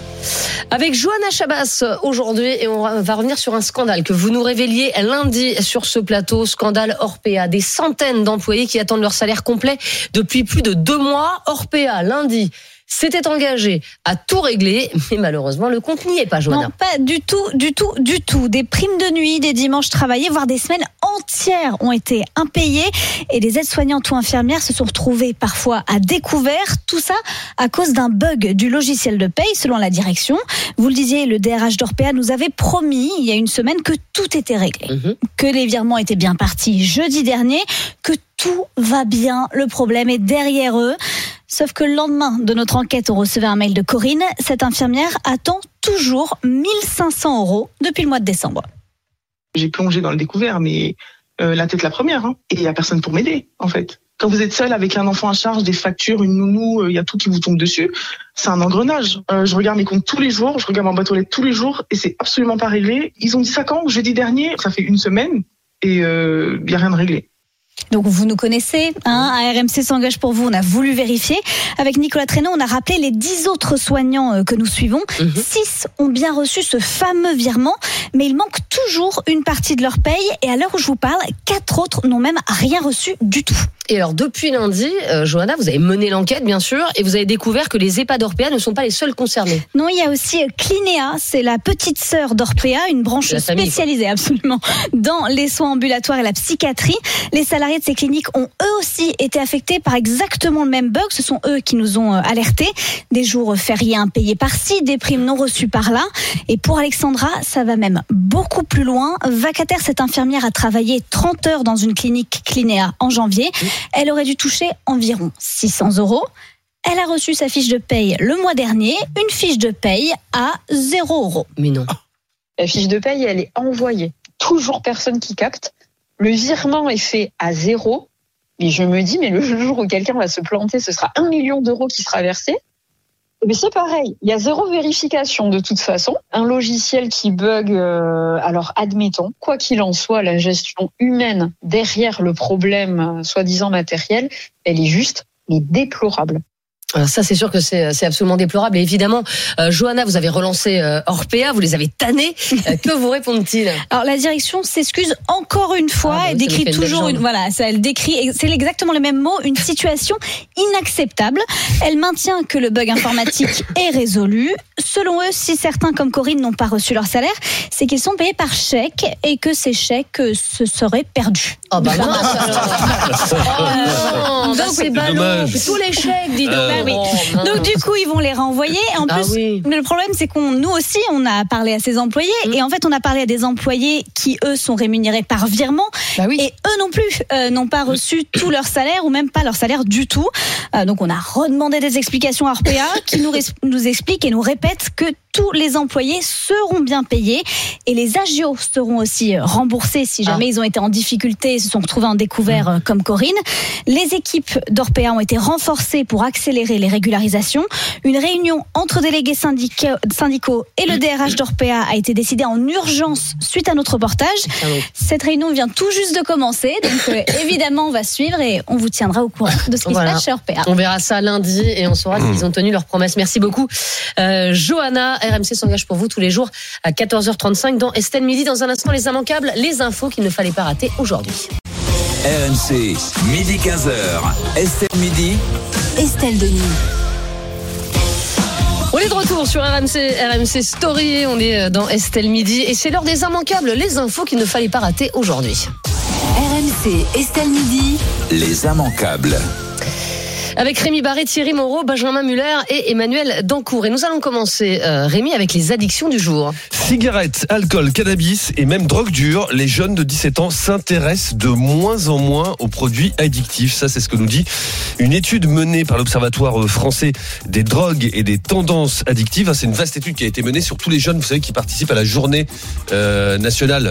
Avec Johanna Chabas aujourd'hui, et on va revenir sur un scandale que vous nous révéliez lundi sur ce plateau, scandale Orpéa. Des centaines d'employés qui attendent leur salaire complet depuis plus de 2 mois. Orpéa, lundi, s'était engagé à tout régler, mais malheureusement, le compte n'y est pas, Johanna. Non, pas du tout, du tout, du tout. Des primes de nuit, des dimanches travaillés, voire des semaines entières ont été impayées et les aides-soignantes ou infirmières se sont retrouvées parfois à découvert. Tout ça à cause d'un bug du logiciel de paye, selon la direction. Vous le disiez, le DRH d'Orpéa nous avait promis il y a une semaine que tout était réglé, que les virements étaient bien partis jeudi dernier, que tout va bien, le problème est derrière eux. Sauf que le lendemain de notre enquête, on recevait un mail de Corinne. Cette infirmière attend toujours 1 500 € depuis le mois de décembre. J'ai plongé dans le découvert, mais la tête la première. Hein. Et il n'y a personne pour m'aider, en fait. Quand vous êtes seul avec un enfant à charge, des factures, une nounou, il y a tout qui vous tombe dessus. C'est un engrenage. Je regarde mes comptes tous les jours, je regarde ma boîte aux lettres tous les jours et c'est absolument pas réglé. Ils ont dit ça quand ? Jeudi dernier, ça fait une semaine et il n'y a rien de réglé. Donc vous nous connaissez, hein, à RMC s'engage pour vous, on a voulu vérifier. Avec Nicolas Traîneau, on a rappelé les 10 autres soignants que nous suivons. 6 ont bien reçu ce fameux virement, mais il manque toujours une partie de leur paye. Et à l'heure où je vous parle, 4 autres n'ont même rien reçu du tout. Et alors depuis lundi, Johanna, vous avez mené l'enquête bien sûr, et vous avez découvert que les EHPAD d'Orpéa ne sont pas les seuls concernés. Non, il y a aussi Clinéa, c'est la petite sœur d'Orpéa, une branche spécialisée absolument dans les soins ambulatoires et la psychiatrie. Les salariés de ces cliniques ont eux aussi été affectés par exactement le même bug. Ce sont eux qui nous ont alertés. Des jours fériés impayés par-ci, des primes non reçues par-là. Et pour Alexandra, ça va même beaucoup plus loin. Vacataire, cette infirmière a travaillé 30 heures dans une clinique Clinéa en janvier. Elle aurait dû toucher environ 600 €. Elle a reçu sa fiche de paye le mois dernier. Une fiche de paye à 0 €. Mais non. La fiche de paye, elle est envoyée. Toujours personne qui capte. Le virement est fait à 0, mais je me dis, mais le jour où quelqu'un va se planter, ce sera 1 million € qui sera versé. Mais c'est pareil, il y a 0 vérification de toute façon. Un logiciel qui bug, alors admettons, quoi qu'il en soit, la gestion humaine derrière le problème soi-disant matériel, elle est juste, mais déplorable. Alors ça, c'est sûr que c'est absolument déplorable. Et évidemment, Johanna, vous avez relancé Orpéa, vous les avez tannés. Que vous répondent-ils ? Alors la direction s'excuse encore une fois et décrit toujours elle décrit exactement le même mot, une situation inacceptable. Elle maintient que le bug informatique est résolu. Selon eux, si certains comme Corinne n'ont pas reçu leur salaire, c'est qu'ils sont payés par chèque et que ces chèques se seraient perdus. Oh bah non, donc c'est ballot, tous les chèques, dis donc. Donc du coup, ils vont les renvoyer. En plus, le problème, c'est qu'on nous aussi, on a parlé à ces employés et en fait, on a parlé à des employés qui eux sont rémunérés par virement et eux non plus n'ont pas reçu tout leur salaire ou même pas leur salaire du tout. Donc on a redemandé des explications à Orpéa qui nous explique et nous répète que tous les employés seront bien payés et les agios seront aussi remboursés si jamais ils ont été en difficulté et se sont retrouvés en découvert comme Corinne. Les équipes d'Orpéa ont été renforcées pour accélérer les régularisations. Une réunion entre délégués syndicaux et le DRH d'Orpéa a été décidée en urgence suite à notre reportage. Cette réunion vient tout juste de commencer, donc évidemment on va suivre et on vous tiendra au courant de ce qui se passe chez Orpéa. On verra ça lundi et on saura s'ils ont tenu leurs promesses. Merci beaucoup Johanna. RMC s'engage pour vous tous les jours à 14h35 dans Estelle Midi. Dans un instant, les immanquables, les infos qu'il ne fallait pas rater aujourd'hui. RMC, midi 15h. Estelle Midi. Estelle Denis. On est de retour sur RMC Story, on est dans Estelle Midi et c'est l'heure des immanquables, les infos qu'il ne fallait pas rater aujourd'hui. RMC Estelle Midi, les immanquables. Avec Rémi Barré, Thierry Moreau, Benjamin Muller et Emmanuel Dancourt. Et nous allons commencer, Rémi, avec les addictions du jour. Cigarettes, alcool, cannabis et même drogue dure, les jeunes de 17 ans s'intéressent de moins en moins aux produits addictifs. Ça, c'est ce que nous dit une étude menée par l'Observatoire français des drogues et des tendances addictives. C'est une vaste étude qui a été menée sur tous les jeunes, vous savez, qui participent à la journée nationale.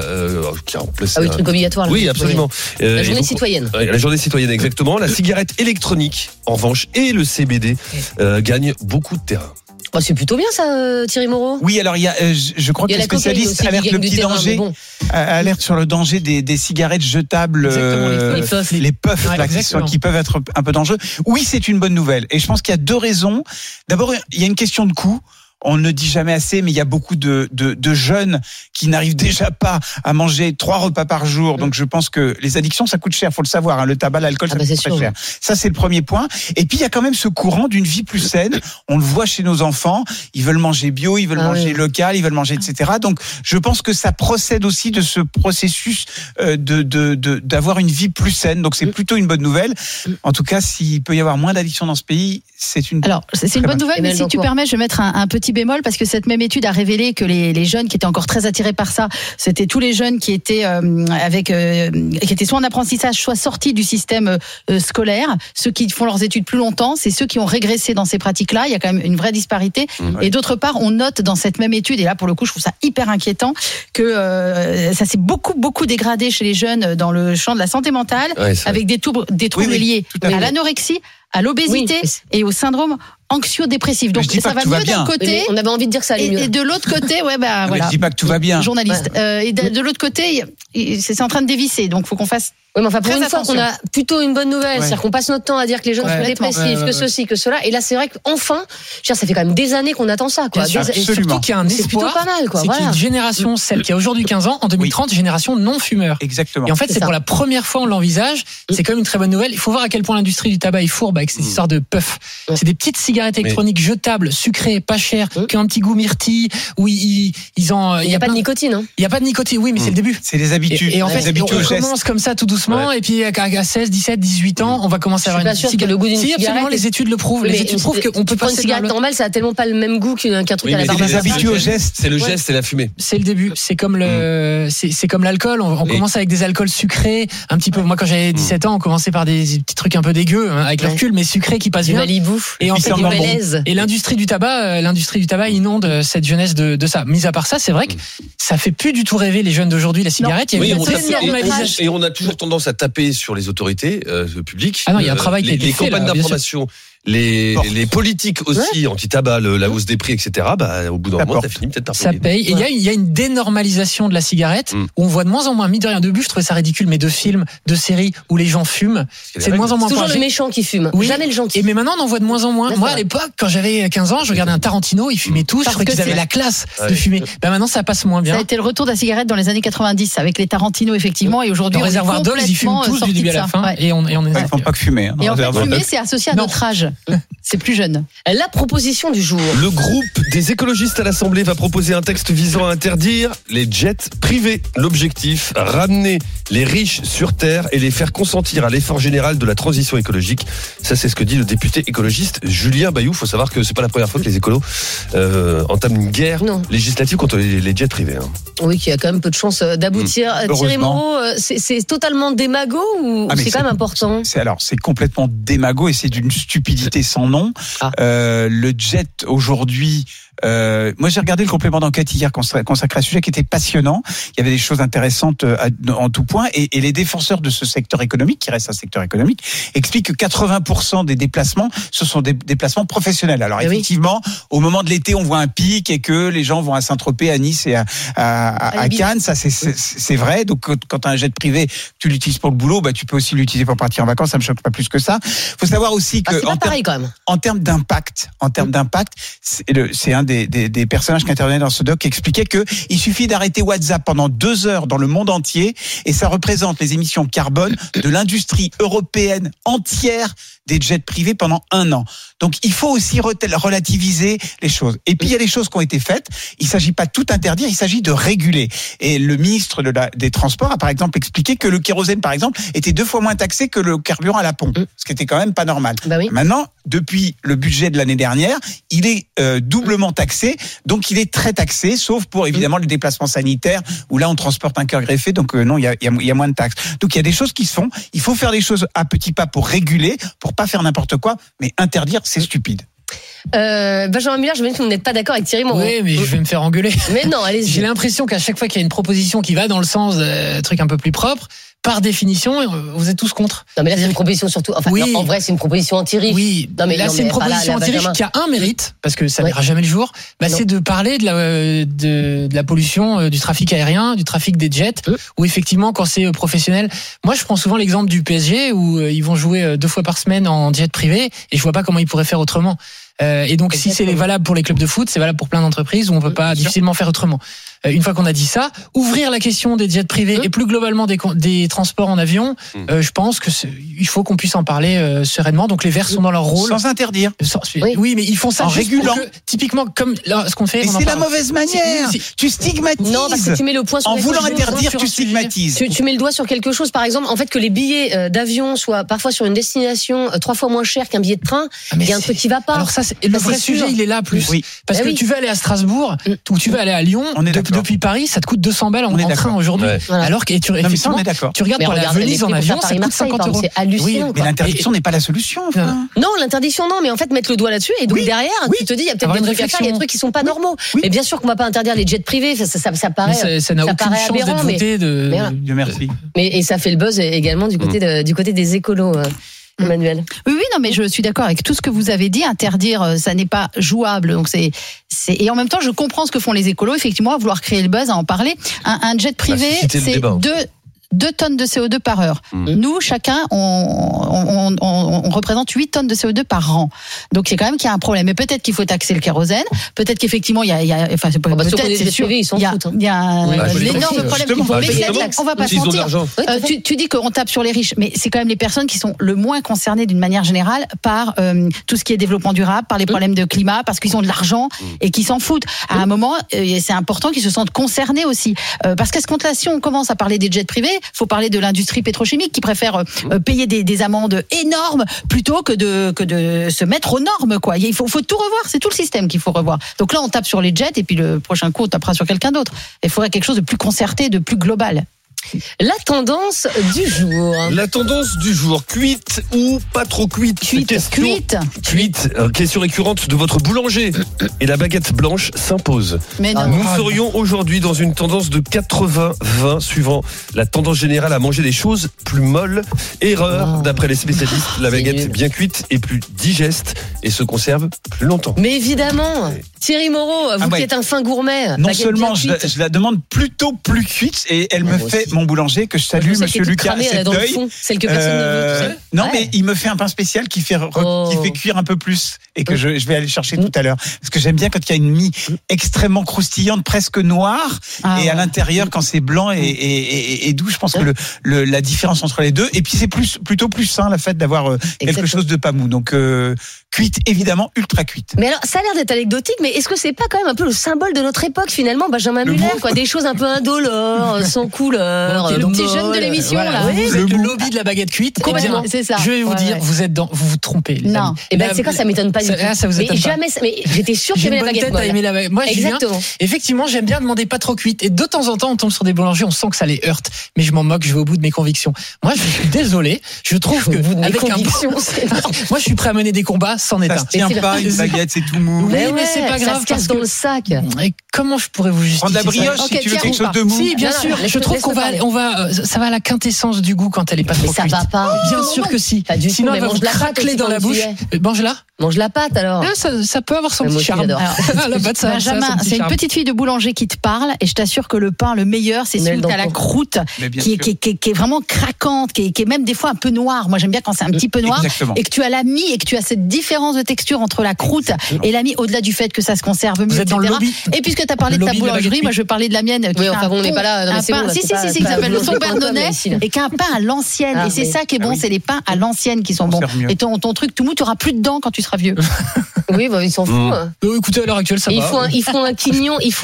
Qui remplace, ah oui, truc obligatoire. Oui, absolument. La journée citoyenne. La journée citoyenne, exactement. La cigarette électronique, en revanche, et le CBD gagnent beaucoup de terrain. Oh, c'est plutôt bien ça, Thierry Moreau. Oui, alors il y a, je crois que les spécialistes alertent le petit terrain, danger, bon. Alerte sur le danger des cigarettes jetables, les puffs, ouais, là, qui peuvent être un peu dangereux. Oui, c'est une bonne nouvelle, et je pense qu'il y a deux raisons. D'abord, il y a une question de coût. On ne le dit jamais assez, mais il y a beaucoup de jeunes qui n'arrivent déjà pas à manger 3 repas par jour. Donc, je pense que les addictions, ça coûte cher, faut le savoir. Le tabac, l'alcool, ça coûte très cher. Ça, c'est le premier point. Et puis, il y a quand même ce courant d'une vie plus saine. On le voit chez nos enfants. Ils veulent manger bio, ils veulent manger local, ils veulent manger, etc. Donc, je pense que ça procède aussi de ce processus d'avoir une vie plus saine. Donc, c'est plutôt une bonne nouvelle. En tout cas, s'il peut y avoir moins d'addictions dans ce pays, c'est une... Alors, c'est une bonne nouvelle, mais si tu permets, je vais mettre un petit bémol, parce que cette même étude a révélé que les jeunes qui étaient encore très attirés par ça, c'était tous les jeunes qui étaient qui étaient soit en apprentissage, soit sortis du système scolaire. Ceux qui font leurs études plus longtemps, c'est ceux qui ont régressé dans ces pratiques-là. Il y a quand même une vraie disparité. Et d'autre part, on note dans cette même étude, et là pour le coup je trouve ça hyper inquiétant, que ça s'est beaucoup dégradé chez les jeunes dans le champ de la santé mentale, avec des troubles liés à l'anorexie, à l'obésité et au syndrome anxio-dépressif. Donc ça va mieux d'un côté. On avait envie de dire que ça allait mieux. Et de l'autre côté, voilà. Je dis pas que tout va bien. Journaliste. Ouais. Et de l'autre côté, c'est en train de dévisser. Donc faut qu'on fasse. Oui, mais enfin, pour une fois qu'on a plutôt une bonne nouvelle, c'est-à-dire qu'on passe notre temps à dire que les jeunes sont dépressifs, que ceci, que cela. Et là, c'est vrai qu'enfin, ça fait quand même des années qu'on attend ça, quoi. Surtout qu'il y a un espoir. C'est plutôt pas mal, quoi. C'est qu'il y a une génération, celle qui a aujourd'hui 15 ans, en 2030, génération non-fumeur. Exactement. Et en fait, c'est pour la première fois on l'envisage. C'est quand même une très bonne nouvelle. Il faut voir à quel point l'industrie du tabac est fourbe avec ces histoires de puffs. C'est des petites cigarettes électroniques jetables, sucrées, pas chères, qui ont un petit goût myrtille, où ils ont. Il n'y a pas de nicotine, hein. Il n'y a pas de nicotine, oui, mais c'est le début. C'est les habitudes. Et en fait, on commence comme ça tout doucement. Et puis à 16, 17, 18 ans, on va commencer à avoir une cigarette. Le goût d'une cigarette, absolument, les études le prouvent. Les études prouvent qu'on peut pas. Une cigarette normale, ça a tellement pas le même goût qu'un truc à la barbe. C'est habitué au geste. C'est le geste, c'est la fumée. C'est le début. C'est comme l'alcool. On commence avec des alcools sucrés, un petit peu. Moi, quand j'avais 17 ans, on commençait par des petits trucs un peu dégueux, avec le recul, mais sucrés qui passent bien. Malibu. Et en fait, et l'industrie du tabac inonde cette jeunesse de ça. Mis à part ça, c'est vrai que ça fait plus du tout rêver les jeunes d'aujourd'hui. La cigarette, il y a une. Et on a toujours tendance à taper sur les autorités publiques. Ah non, il y a un travail qui a été fait. Les campagnes d'information, les politiques aussi, anti-tabac, la hausse des prix, etc. Au bout d'un moment, ça finit peut-être par payer. Ça paye. Et il y a une dénormalisation de la cigarette où on voit de moins en moins, mis de rien de but, je trouvais ça ridicule, mais de films, de séries où les gens fument, c'est de moins en moins. C'est toujours le méchant qui fume, jamais le gentil. Mais maintenant, on en voit de moins en moins. Moi, à l'époque, quand j'avais 15 ans, je regardais un Tarantino, ils fumaient tous, je trouvais qu'ils avaient la classe de fumer. Maintenant, ça passe moins bien. Ça a été le retour de la cigarette dans les années 90 avec les Tarantino, effectivement, et aujourd'hui, on réservoir d'eau, ils fument tous du début à la fin. Et on est. Ils font pas que fumer. Et en fait, fumer, c'est associé à notre âge. C'est plus jeune. La proposition du jour. Le groupe des écologistes à l'Assemblée va proposer un texte visant à interdire les jets privés. L'objectif, ramener les riches sur Terre et les faire consentir à l'effort général de la transition écologique. Ça, c'est ce que dit le député écologiste Julien Bayou. Il faut savoir que c'est pas la première fois que les écolos entament une guerre législative contre les jets privés. Oui, qui a quand même peu de chances d'aboutir. Thierry Moreau, c'est totalement démago ou c'est quand même important? C'est complètement démago et c'est d'une stupidité sans nom. Le jet aujourd'hui, moi j'ai regardé le complément d'enquête hier consacré à ce sujet qui était passionnant. Il y avait des choses intéressantes en tout point et les défenseurs de ce secteur économique, qui reste un secteur économique, expliquent que 80% des déplacements, ce sont des déplacements professionnels. Alors effectivement, au moment de l'été, on voit un pic et que les gens vont à Saint-Tropez, à Nice et à Cannes, ça c'est vrai. Donc quand tu as un jet privé, tu l'utilises pour le boulot, tu peux aussi l'utiliser pour partir en vacances, ça me choque pas plus que ça. Faut savoir aussi que c'est pas pareil quand même. En termes d'impact, c'est un des des personnages qui intervenaient dans ce doc qui expliquaient qu'il suffit d'arrêter WhatsApp pendant 2 heures dans le monde entier et ça représente les émissions carbone de l'industrie européenne entière des jets privés pendant 1 an. Donc il faut aussi relativiser les choses. Et puis il y a les choses qui ont été faites. Il ne s'agit pas de tout interdire, il s'agit de réguler. Et le ministre des Transports a par exemple expliqué que le kérosène par exemple était 2 fois moins taxé que le carburant à la pompe, ce qui était quand même pas normal. Bah oui. Maintenant, depuis le budget de l'année dernière, il est doublement taxé, donc il est très taxé, sauf pour évidemment le déplacement sanitaire où là on transporte un cœur greffé, donc non, il y a moins de taxes. Donc il y a des choses qui se font. Il faut faire des choses à petits pas pour réguler, pour pas faire n'importe quoi, mais interdire, c'est stupide. Benjamin Muller, je me dis que vous n'êtes pas d'accord avec Thierry Moreau. Oui, mais je vais me faire engueuler. Mais non, allez-y. J'ai l'impression qu'à chaque fois qu'il y a une proposition qui va dans le sens d'un truc un peu plus propre, par définition, vous êtes tous contre. Non, mais là, c'est une proposition surtout. Enfin, oui. Non, en vrai, c'est une proposition anti-riche. Oui. Non, mais là, c'est une proposition anti-riche qui a un mérite, parce que ça ne verra jamais le jour. Bah, c'est de parler de la pollution, du trafic aérien, du trafic des jets, où effectivement, quand c'est professionnel. Moi, je prends souvent l'exemple du PSG, où ils vont jouer 2 fois par semaine en jet privé, et je vois pas comment ils pourraient faire autrement. Et donc, si c'est valable pour les clubs de foot, c'est valable pour plein d'entreprises où on peut pas difficilement faire autrement. Une fois qu'on a dit ça, ouvrir la question des jets privés et plus globalement des transports en avion, je pense que il faut qu'on puisse en parler sereinement. Donc les Verts sont dans leur rôle. Sans interdire. Oui, mais ils font ça en régulant. Typiquement, comme là, ce qu'on fait. Et c'est la mauvaise manière. Tu stigmatises. Non, parce que tu mets le point sur en voulant interdire, tu stigmatises. Tu mets le doigt sur quelque chose. Par exemple, en fait, que les billets d'avion soient parfois sur une destination 3 fois moins cher qu'un billet de train. Il y a un truc qui va pas. Alors ça, le vrai sujet, il est là plus. Parce que tu veux aller à Strasbourg ou tu veux aller à Lyon. Depuis Paris, ça te coûte 200 balles en train aujourd'hui. Ouais. Voilà. Alors que tu regardes pour la Venise en avion, ça coûte 50 €. C'est hallucinant. Mais l'interdiction n'est pas la solution. Non, l'interdiction non, mais en fait mettre le doigt là-dessus et donc derrière, tu te dis il y a peut-être des trucs à faire, il y a des trucs qui sont pas normaux. Mais bien sûr qu'on va pas interdire les jets privés, ça paraît aberrant, mais et ça fait le buzz également du côté des écolos. Emmanuel. Oui, non, mais je suis d'accord avec tout ce que vous avez dit. Interdire, ça n'est pas jouable. Donc et en même temps, je comprends ce que font les écolos, effectivement, à vouloir créer le buzz, à en parler. Un jet privé, c'est 2 tonnes de CO2 par heure. Nous, chacun, on représente 8 tonnes de CO2 par an. Donc, c'est quand même qu'il y a un problème. Mais peut-être qu'il faut taxer le kérosène. Peut-être qu'effectivement, il y a un énorme problème qu'il faut baisser. On va pas se mentir. Tu dis qu'on tape sur les riches, mais c'est quand même les personnes qui sont le moins concernées d'une manière générale par tout ce qui est développement durable, par les problèmes de climat, parce qu'ils ont de l'argent et qu'ils s'en foutent. À un moment, c'est important qu'ils se sentent concernés aussi. Parce qu'à ce compte-là, si on commence à parler des jets privés, faut parler de l'industrie pétrochimique qui préfère payer des amendes énormes plutôt que de se mettre aux normes, quoi. Il faut tout revoir, c'est tout le système qu'il faut revoir. Donc là, on tape sur les jets et puis le prochain coup, on tapera sur quelqu'un d'autre. Il faudrait quelque chose de plus concerté, de plus global. La tendance du jour. La tendance du jour, cuite ou pas trop cuite. Cuite, question récurrente de votre boulanger. Et la baguette blanche s'impose. Mais non. Nous serions aujourd'hui dans une tendance de 80-20 suivant la tendance générale à manger des choses plus molles. Erreur, d'après les spécialistes, la baguette bien cuite est plus digeste et se conserve plus longtemps. Mais évidemment, Thierry Moreau, vous qui êtes un fin gourmet. Non seulement je la demande plutôt plus cuite et elle me fait mon boulanger que je salue, monsieur Lucas, cet œil. Celle que personne ne veut. Non, mais il me fait un pain spécial qui fait cuire un peu plus et que je vais aller chercher tout à l'heure. Parce que j'aime bien quand il y a une mie extrêmement croustillante, presque noire, et à l'intérieur quand c'est blanc et doux. Je pense que la différence entre les deux. Et puis c'est plutôt plus sain le fait d'avoir quelque chose de pas mou. Donc cuite, évidemment, ultra cuite. Mais alors, ça a l'air d'être anecdotique, mais est-ce que c'est pas quand même un peu le symbole de notre époque finalement, Benjamin Muller, quoi, des choses un peu indolores, sans couleur. Le petit jeune de l'émission là. Oui, vous êtes le lobby de la baguette cuite. Complètement, c'est ça. Je vais vous dire, vous êtes dans, vous trompez. Non. Et c'est quoi, ça m'étonne pas du tout. Ça vous étonne pas. Mais j'étais sûre qu'il aimait la baguette. Moi, exactement. Effectivement, j'aime bien demander pas trop cuite. Et de temps en temps, on tombe sur des boulangers, on sent que ça les heurte. Mais je m'en moque, je vais au bout de mes convictions. Moi, je suis désolé. Je trouve que avec un moi, je suis prêt à mener des combats sans état. Ça tient pas une baguette, c'est tout mou. Mais c'est pas grave. Ça se casse dans le sac. Comment je pourrais vous justifier? Prendre la brioche si tu veux quelque chose de mou. Si, bien sûr. Je trouve qu'on ça va à la quintessence du goût quand elle est pas trop cuite. Ça va pas. Bien sûr que si. Sinon, elle va vous craquer dans la bouche. Mange-la. Mange la pâte alors. Ah, ça peut avoir son petit charme. C'est une petite fille de boulanger qui te parle et je t'assure que le pain le meilleur c'est celui qui a la croûte qui est vraiment craquante, qui est même des fois un peu noire. Moi j'aime bien quand c'est un petit peu noir. Exactement. Et que tu as la mie et que tu as cette différence de texture entre la croûte et la mie, au-delà du fait que ça se conserve mieux, etc. Et puisque tu as parlé de ta boulangerie, moi je vais parler de la mienne. Oui, enfin on n'est pas là. Si, qui s'appelle le son Bernonnais et qui a un pain à l'ancienne. Et c'est ça qui est bon, c'est les pains à l'ancienne qui sont bons. Et ton truc tout mou, tu auras plus de dents quand tu seras vieux. Oui, bah, ils s'en foutent. Écoutez, à l'heure actuelle, ça va. Il faut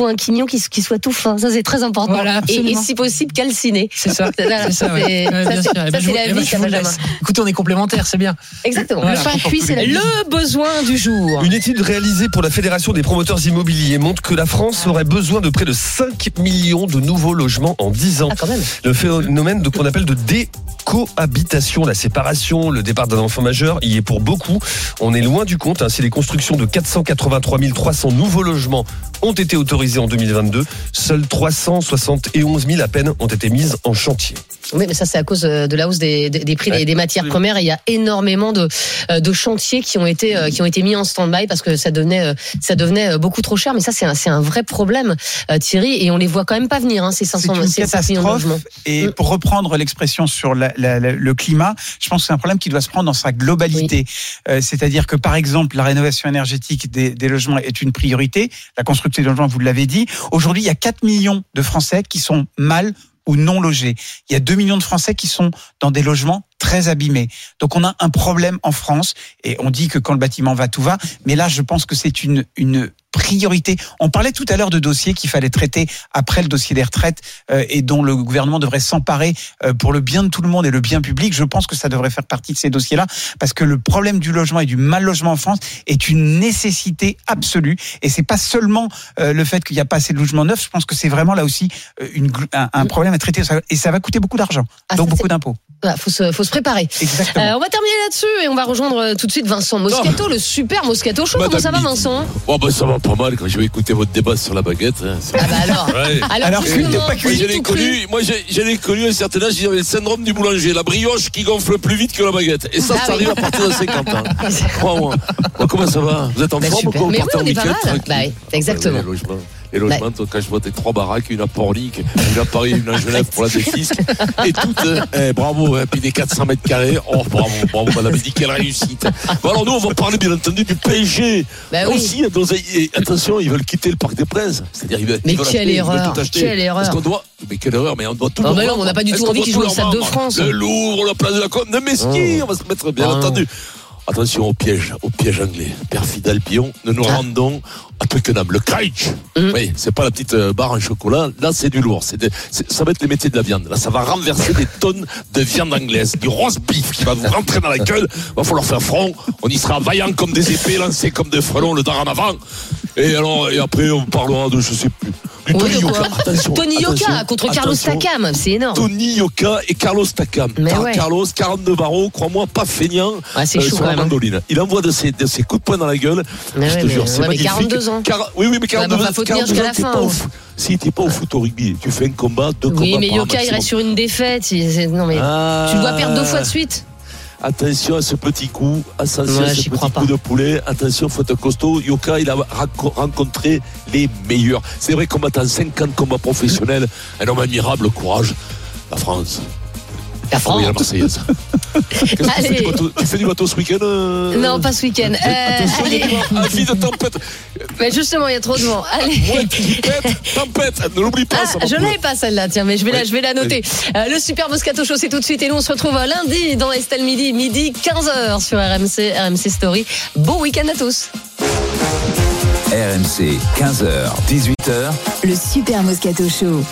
un quignon qui soit tout fin. Ça, c'est très important. Voilà, et si possible, calciné. C'est ça. C'est la vie, ça, Benjamin. Écoutez, on est complémentaires, c'est bien. Exactement. Voilà, le pain cuit, c'est le besoin du jour. Une étude réalisée pour la Fédération des promoteurs immobiliers montre que la France aurait besoin de près de 5 millions de nouveaux logements en 10 ans. Ah, quand même. Le phénomène qu'on appelle de décohabitation, la séparation, le départ d'un enfant majeur, y est pour beaucoup. On est loin du compte. Si les constructions de 483 300 nouveaux logements ont été autorisés en 2022, seuls 371 000 à peine ont été mises en chantier. Oui, mais ça c'est à cause de la hausse des prix des matières premières. Et il y a énormément de chantiers qui ont été mis en stand-by parce que ça devenait beaucoup trop cher. Mais ça c'est un vrai problème, Thierry, et on les voit quand même pas venir. Ces 500 logements. C'est une catastrophe. Et pour reprendre l'expression sur le climat, je pense que c'est un problème qui doit se prendre dans sa globalité. Oui. C'est-à-dire que par exemple la rénovation énergétique des logements est une priorité. La construction des logements, vous l'avez dit. Aujourd'hui, il y a 4 millions de Français qui sont mal ou non logés. Il y a 2 millions de Français qui sont dans des logements très abîmés. Donc on a un problème en France et on dit que quand le bâtiment va, tout va. Mais là, je pense que c'est une priorité. On parlait tout à l'heure de dossiers qu'il fallait traiter après le dossier des retraites et dont le gouvernement devrait s'emparer pour le bien de tout le monde et le bien public. Je pense que ça devrait faire partie de ces dossiers-là parce que le problème du logement et du mal logement en France est une nécessité absolue. Et c'est pas seulement le fait qu'il n'y a pas assez de logements neufs. Je pense que c'est vraiment là aussi un problème à traiter et ça va coûter beaucoup d'argent, donc beaucoup d'impôts. Voilà, faut se préparer. Exactement. On va terminer là-dessus et on va rejoindre tout de suite Vincent Moscato, le super Moscato Show. Comment ça va, Vincent ? Oh bah ça va pas mal quand je vais écouter votre débat sur la baguette. Ah bah alors. Ouais. Alors que t'es pas cuit. Je l'ai connu à un certain âge, j'avais le syndrome du boulanger, la brioche qui gonfle plus vite que la baguette. Et ça arrive à partir de 50 ans. Crois-moi. Bon, comment ça va ? Vous êtes en forme ou quoi ? Mais oui, on est pas mal. Bah, exactement. Les logements, quand je vois tes 3 baraques, une à Pornic, une à Paris, une à Genève pour la défisque, et toutes, bravo, et puis des 400 mètres carrés, oh bravo, madame, dit quelle réussite. Bon, alors nous, on va parler bien entendu du PSG. Ben aussi, oui. Attention, ils veulent quitter le Parc des Princes. C'est-à-dire, ils veulent tout acheter. Mais on n'a pas du tout envie qu'ils jouent au Stade de France. Le Louvre, la place de la Côte, de Mesquite, on va se mettre bien entendu. Attention au piège anglais. Perfide Albion, ne nous rendons à Twickenham. Le Craig, oui, c'est pas la petite barre en chocolat. Là, c'est du lourd. Ça va être les métiers de la viande. Là, ça va renverser des tonnes de viande anglaise. Du roast beef qui va vous rentrer dans la gueule. Va falloir faire front. On y sera vaillant comme des épées, lancés comme des frelons, le dard en avant. Et après, on parlera de je sais plus. Tony Yoka contre Carlos Takam, c'est énorme. Tony Yoka et Carlos Takam. Carlos, 42 barreaux, crois-moi, pas feignant. C'est chaud, sur la mandoline. Il envoie de ses coups de poing dans la gueule. Je te jure, c'est magnifique. 42 ans. Oui, mais 42 ans. Faut tenir jusqu'à la fin. Si t'es pas au foot au rugby, tu fais un combat, deux combats. Oui, mais Yoka, il reste sur une défaite. Non, mais tu le vois perdre 2 fois de suite. Attention à ce petit coup, coup de poulet. Attention, faut être costaud. Yoka, il a rencontré les meilleurs. C'est vrai, combattant 50 combats professionnels, un homme admirable, courage. La France. La Marseillaise. Tu fais du bateau ce week-end Non, pas ce week-end. Attention, avis de tempête. Mais justement, il y a trop de vent. Allez. Tempête, ne l'oublie pas. Je n'avais pas celle-là, tiens, mais je vais la noter. Le super Moscato Show, c'est tout de suite. Et nous, on se retrouve lundi dans Estelle midi 15h sur RMC Story. Bon week-end à tous. RMC, 15h, 18h. Le super Moscato Show.